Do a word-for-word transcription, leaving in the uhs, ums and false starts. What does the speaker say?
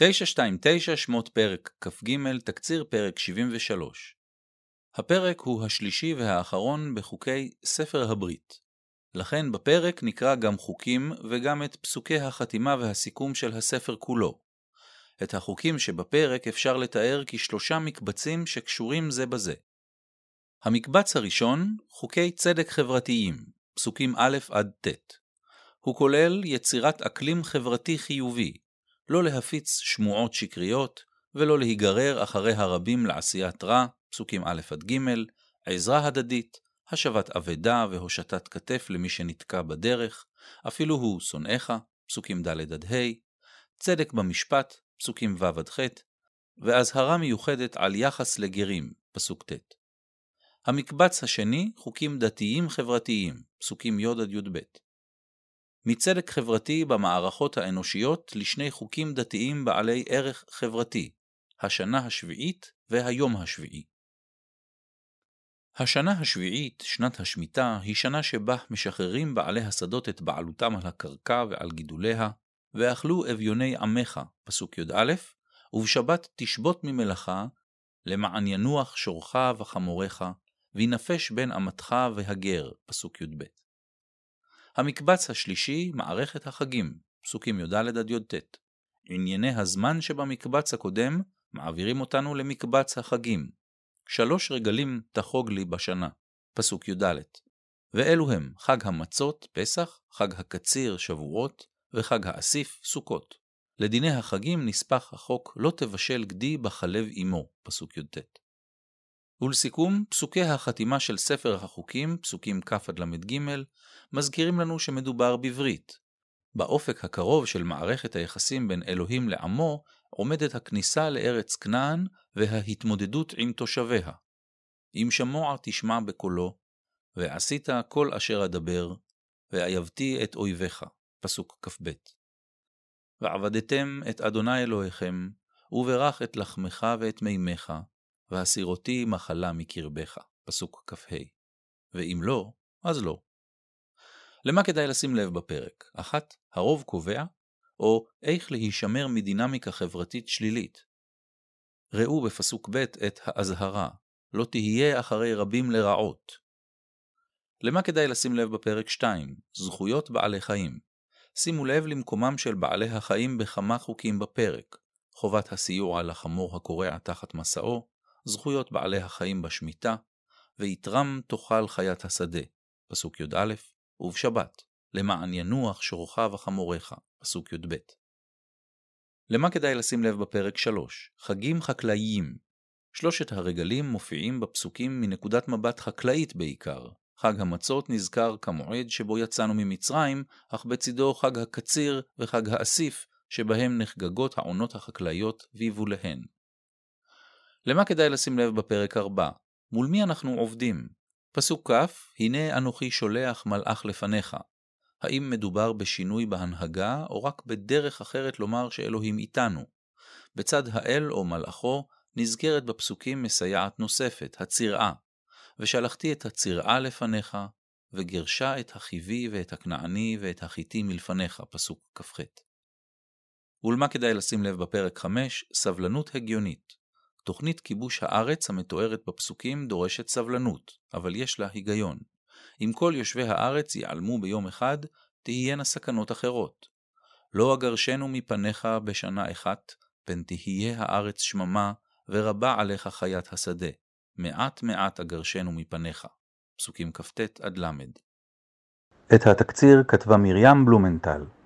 תשע מאות עשרים ותשע שמות פרק כ"ג, תקציר פרק שבעים ושלוש. הפרק הוא השלישי והאחרון בחוקי ספר הברית. לכן בפרק נקרא גם חוקים וגם את פסוקי החתימה והסיכום של הספר כולו. את החוקים שבפרק אפשר לתאר כשלושה מקבצים שקשורים זה בזה. המקבץ הראשון, חוקי צדק חברתיים, פסוקים א' עד ת'. הוא כולל יצירת אקלים חברתי חיובי, לא להפיץ שמועות שקריות ולא להיגרר אחרי הרבים לעשיית רע, פסוקים א' עד ג', עזרה הדדית, השבת אבדה והושטת כתף למי שנתקע בדרך, אפילו הוא שונאיך, פסוקים ד' עד ה', צדק במשפט, פסוקים ו' עד ח', והזהרה מיוחדת על יחס לגרים, פסוק ת'. המקבץ השני, חוקים דתיים חברתיים, פסוקים י' עד י"ב. מצדק חברתי במערכות האנושיות לשני חוקים דתיים בעלי ערך חברתי, השנה השביעית והיום השביעי. השנה השביעית, שנת השמיטה, היא שנה שבה משחררים בעלי השדות את בעלותם על הקרקע ועל גידוליה, ואכלו אביוני עמך, פסוק י"א, ובשבת תשבות ממלאכה, למען ינוח שורך וחמורך, וינפש בין אמתך והגר, פסוק י"ב. המקבץ השלישי, מערכת החגים, פסוקים י"ד עד י"ט. ענייני הזמן שבמקבץ הקודם מעבירים אותנו למקבץ החגים. שלוש רגלים תחוג לי בשנה, פסוק י"ד. ואלו הם חג המצות, פסח, חג הקציר, שבועות, וחג האסיף, סוכות. לדיני החגים נספח החוק לא תבשל גדי בחלב אמו, פסוק י"ט. ולסיכום, פסוקי החתימה של ספר החוקים, פסוקים כ' עד ל"ג, מזכירים לנו שמדובר בברית. באופק הקרוב של מערכת היחסים בין אלוהים לעמו, עומדת הכניסה לארץ כנען וההתמודדות עם תושביה. אם שמוע תשמע בקולו, ועשית כל אשר אדבר, ואייבתי את אויביך, פסוק כ"ב. ועבדתם את אדוני אלוהיכם, וברך את לחמך ואת מימך, והסירותי מחלה מקרבך, פסוק כ"ה. ואם לא, אז לא. למה כדאי לשים לב בפרק? אחת, הרוב קובע, או איך להישמר מדינמיקה חברתית שלילית. ראו בפסוק ב' את האזהרה, לא תהיה אחרי רבים לרעות. למה כדאי לשים לב בפרק שתיים? זכויות בעלי חיים. שימו לב למקומם של בעלי החיים בכמה חוקים בפרק. חובת הסיוע לחמור הקורע תחת מסעו, זכויות בעלי החיים בשמיטה, ויתרם תאכל חיית השדה, פסוק י"א, ובשבת, למען ינוח שורך וחמורך, פסוק י"ב. למה כדאי לשים לב בפרק שלוש? חגים חקלאיים. שלושת הרגלים מופיעים בפסוקים מנקודת מבט חקלאית בעיקר. חג המצות נזכר כמועד שבו יצאנו ממצרים, אך בצדו חג הקציר וחג האסיף, שבהם נחגגות העונות החקלאיות ויבוליהן. למה כדאי לשים לב בפרק ארבע? מול מי אנחנו עובדים? פסוק כ', הנה אנוכי שולח מלאך לפניך. האם מדובר בשינוי בהנהגה או רק בדרך אחרת לומר שאלוהים איתנו? בצד האל או מלאכו נזכרת בפסוקים מסייעת נוספת, הצירעה. ושלחתי את הצירעה לפניך וגרשה את החיבי ואת הכנעני ואת החיתי מלפניך, פסוק כ"ח. ולמה כדאי לשים לב בפרק חמש? סבלנות הגיונית. תוכנית כיבוש הארץ המתוארת בפסוקים דורשת סבלנות, אבל יש לה היגיון. אם כל יושבי הארץ ייעלמו ביום אחד, תהיינה סכנות אחרות. לא אגרשנו מפניך בשנה אחת, פן תהיה הארץ שממה, ורבה עליך חיית השדה. מעט מעט אגרשנו מפניך. פסוקים כ"ט עד למד. את התקציר כתבה מרים בלומנטל.